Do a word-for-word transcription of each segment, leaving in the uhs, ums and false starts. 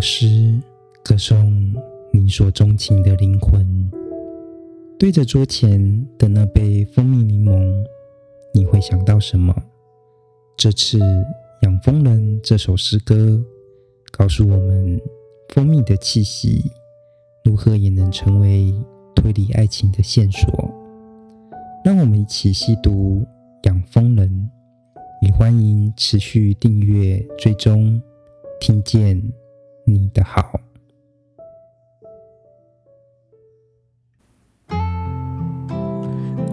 唱诗歌颂你所钟情的灵魂。对着桌前的那杯蜂蜜柠檬，你会想到什么？这次养蜂人这首诗歌告诉我们，蜂蜜的气息如何也能成为推理爱情的线索。让我们一起细读养蜂人，也欢迎持续订阅追踪，听见你的好。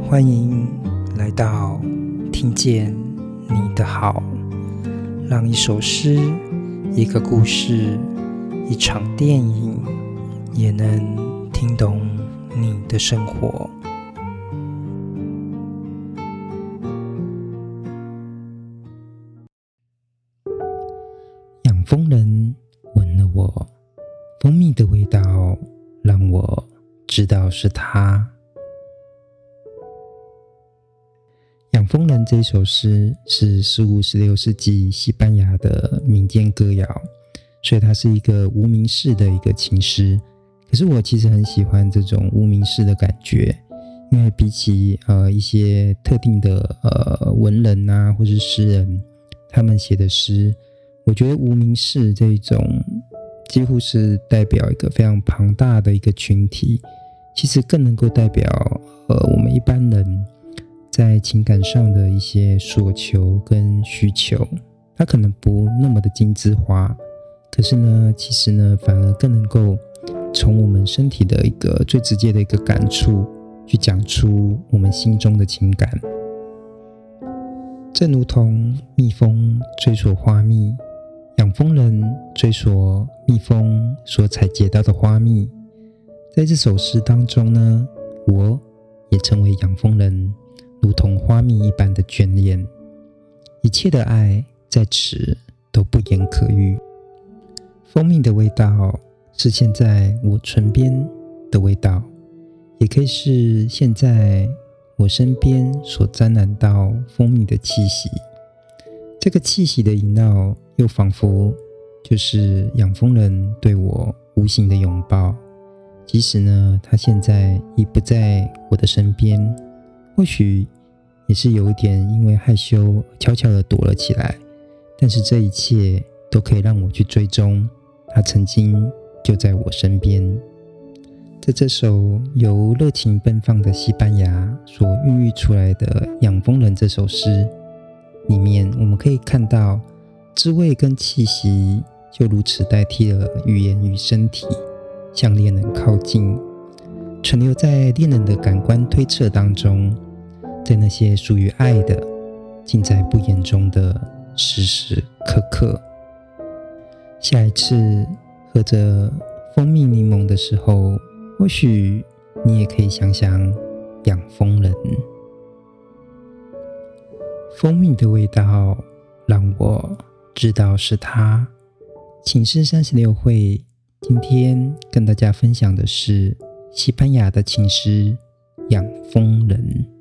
欢迎来到听见你的好，让一首诗、一个故事、一场电影，也能听懂你的生活。养蜂人吻了我，蜂蜜的味道让我知道是他。养蜂人这首诗是十五、十六世纪西班牙的民间歌谣，所以它是一个无名氏的一个情诗。可是我其实很喜欢这种无名氏的感觉，因为比起呃一些特定的呃文人啊或是诗人他们写的诗，我觉得无名氏这一种几乎是代表一个非常庞大的一个群体，其实更能够代表呃我们一般人在情感上的一些所求跟需求。它可能不那么的金枝花，可是呢其实呢反而更能够从我们身体的一个最直接的一个感触去讲出我们心中的情感。正如同蜜蜂追索花蜜，养蜂人追索蜜蜂所采撷到的花蜜。在这首诗当中呢，我也成为养蜂人如同花蜜一般的眷恋，一切的爱在此都不言可喻。蜂蜜的味道是现在我唇边的味道，也可以是现在我身边所沾染到蜂蜜的气息。这个气息的萦绕，又仿佛就是养蜂人对我无形的拥抱。即使呢，他现在已不在我的身边，或许也是有一点因为害羞悄悄地躲了起来，但是这一切都可以让我去追踪他曾经就在我身边。在这首由热情奔放的西班牙所孕育出来的养蜂人这首诗里面，我们可以看到滋味跟气息就如此代替了语言与身体，向恋人靠近，存留在恋人的感官推测当中，在那些属于爱的尽在不言中的时时刻刻。下一次喝着蜂蜜柠檬的时候，或许你也可以想想养蜂人。蜂蜜的味道让我知道是他。情诗三十六会今天跟大家分享的是西班牙的情诗养蜂人。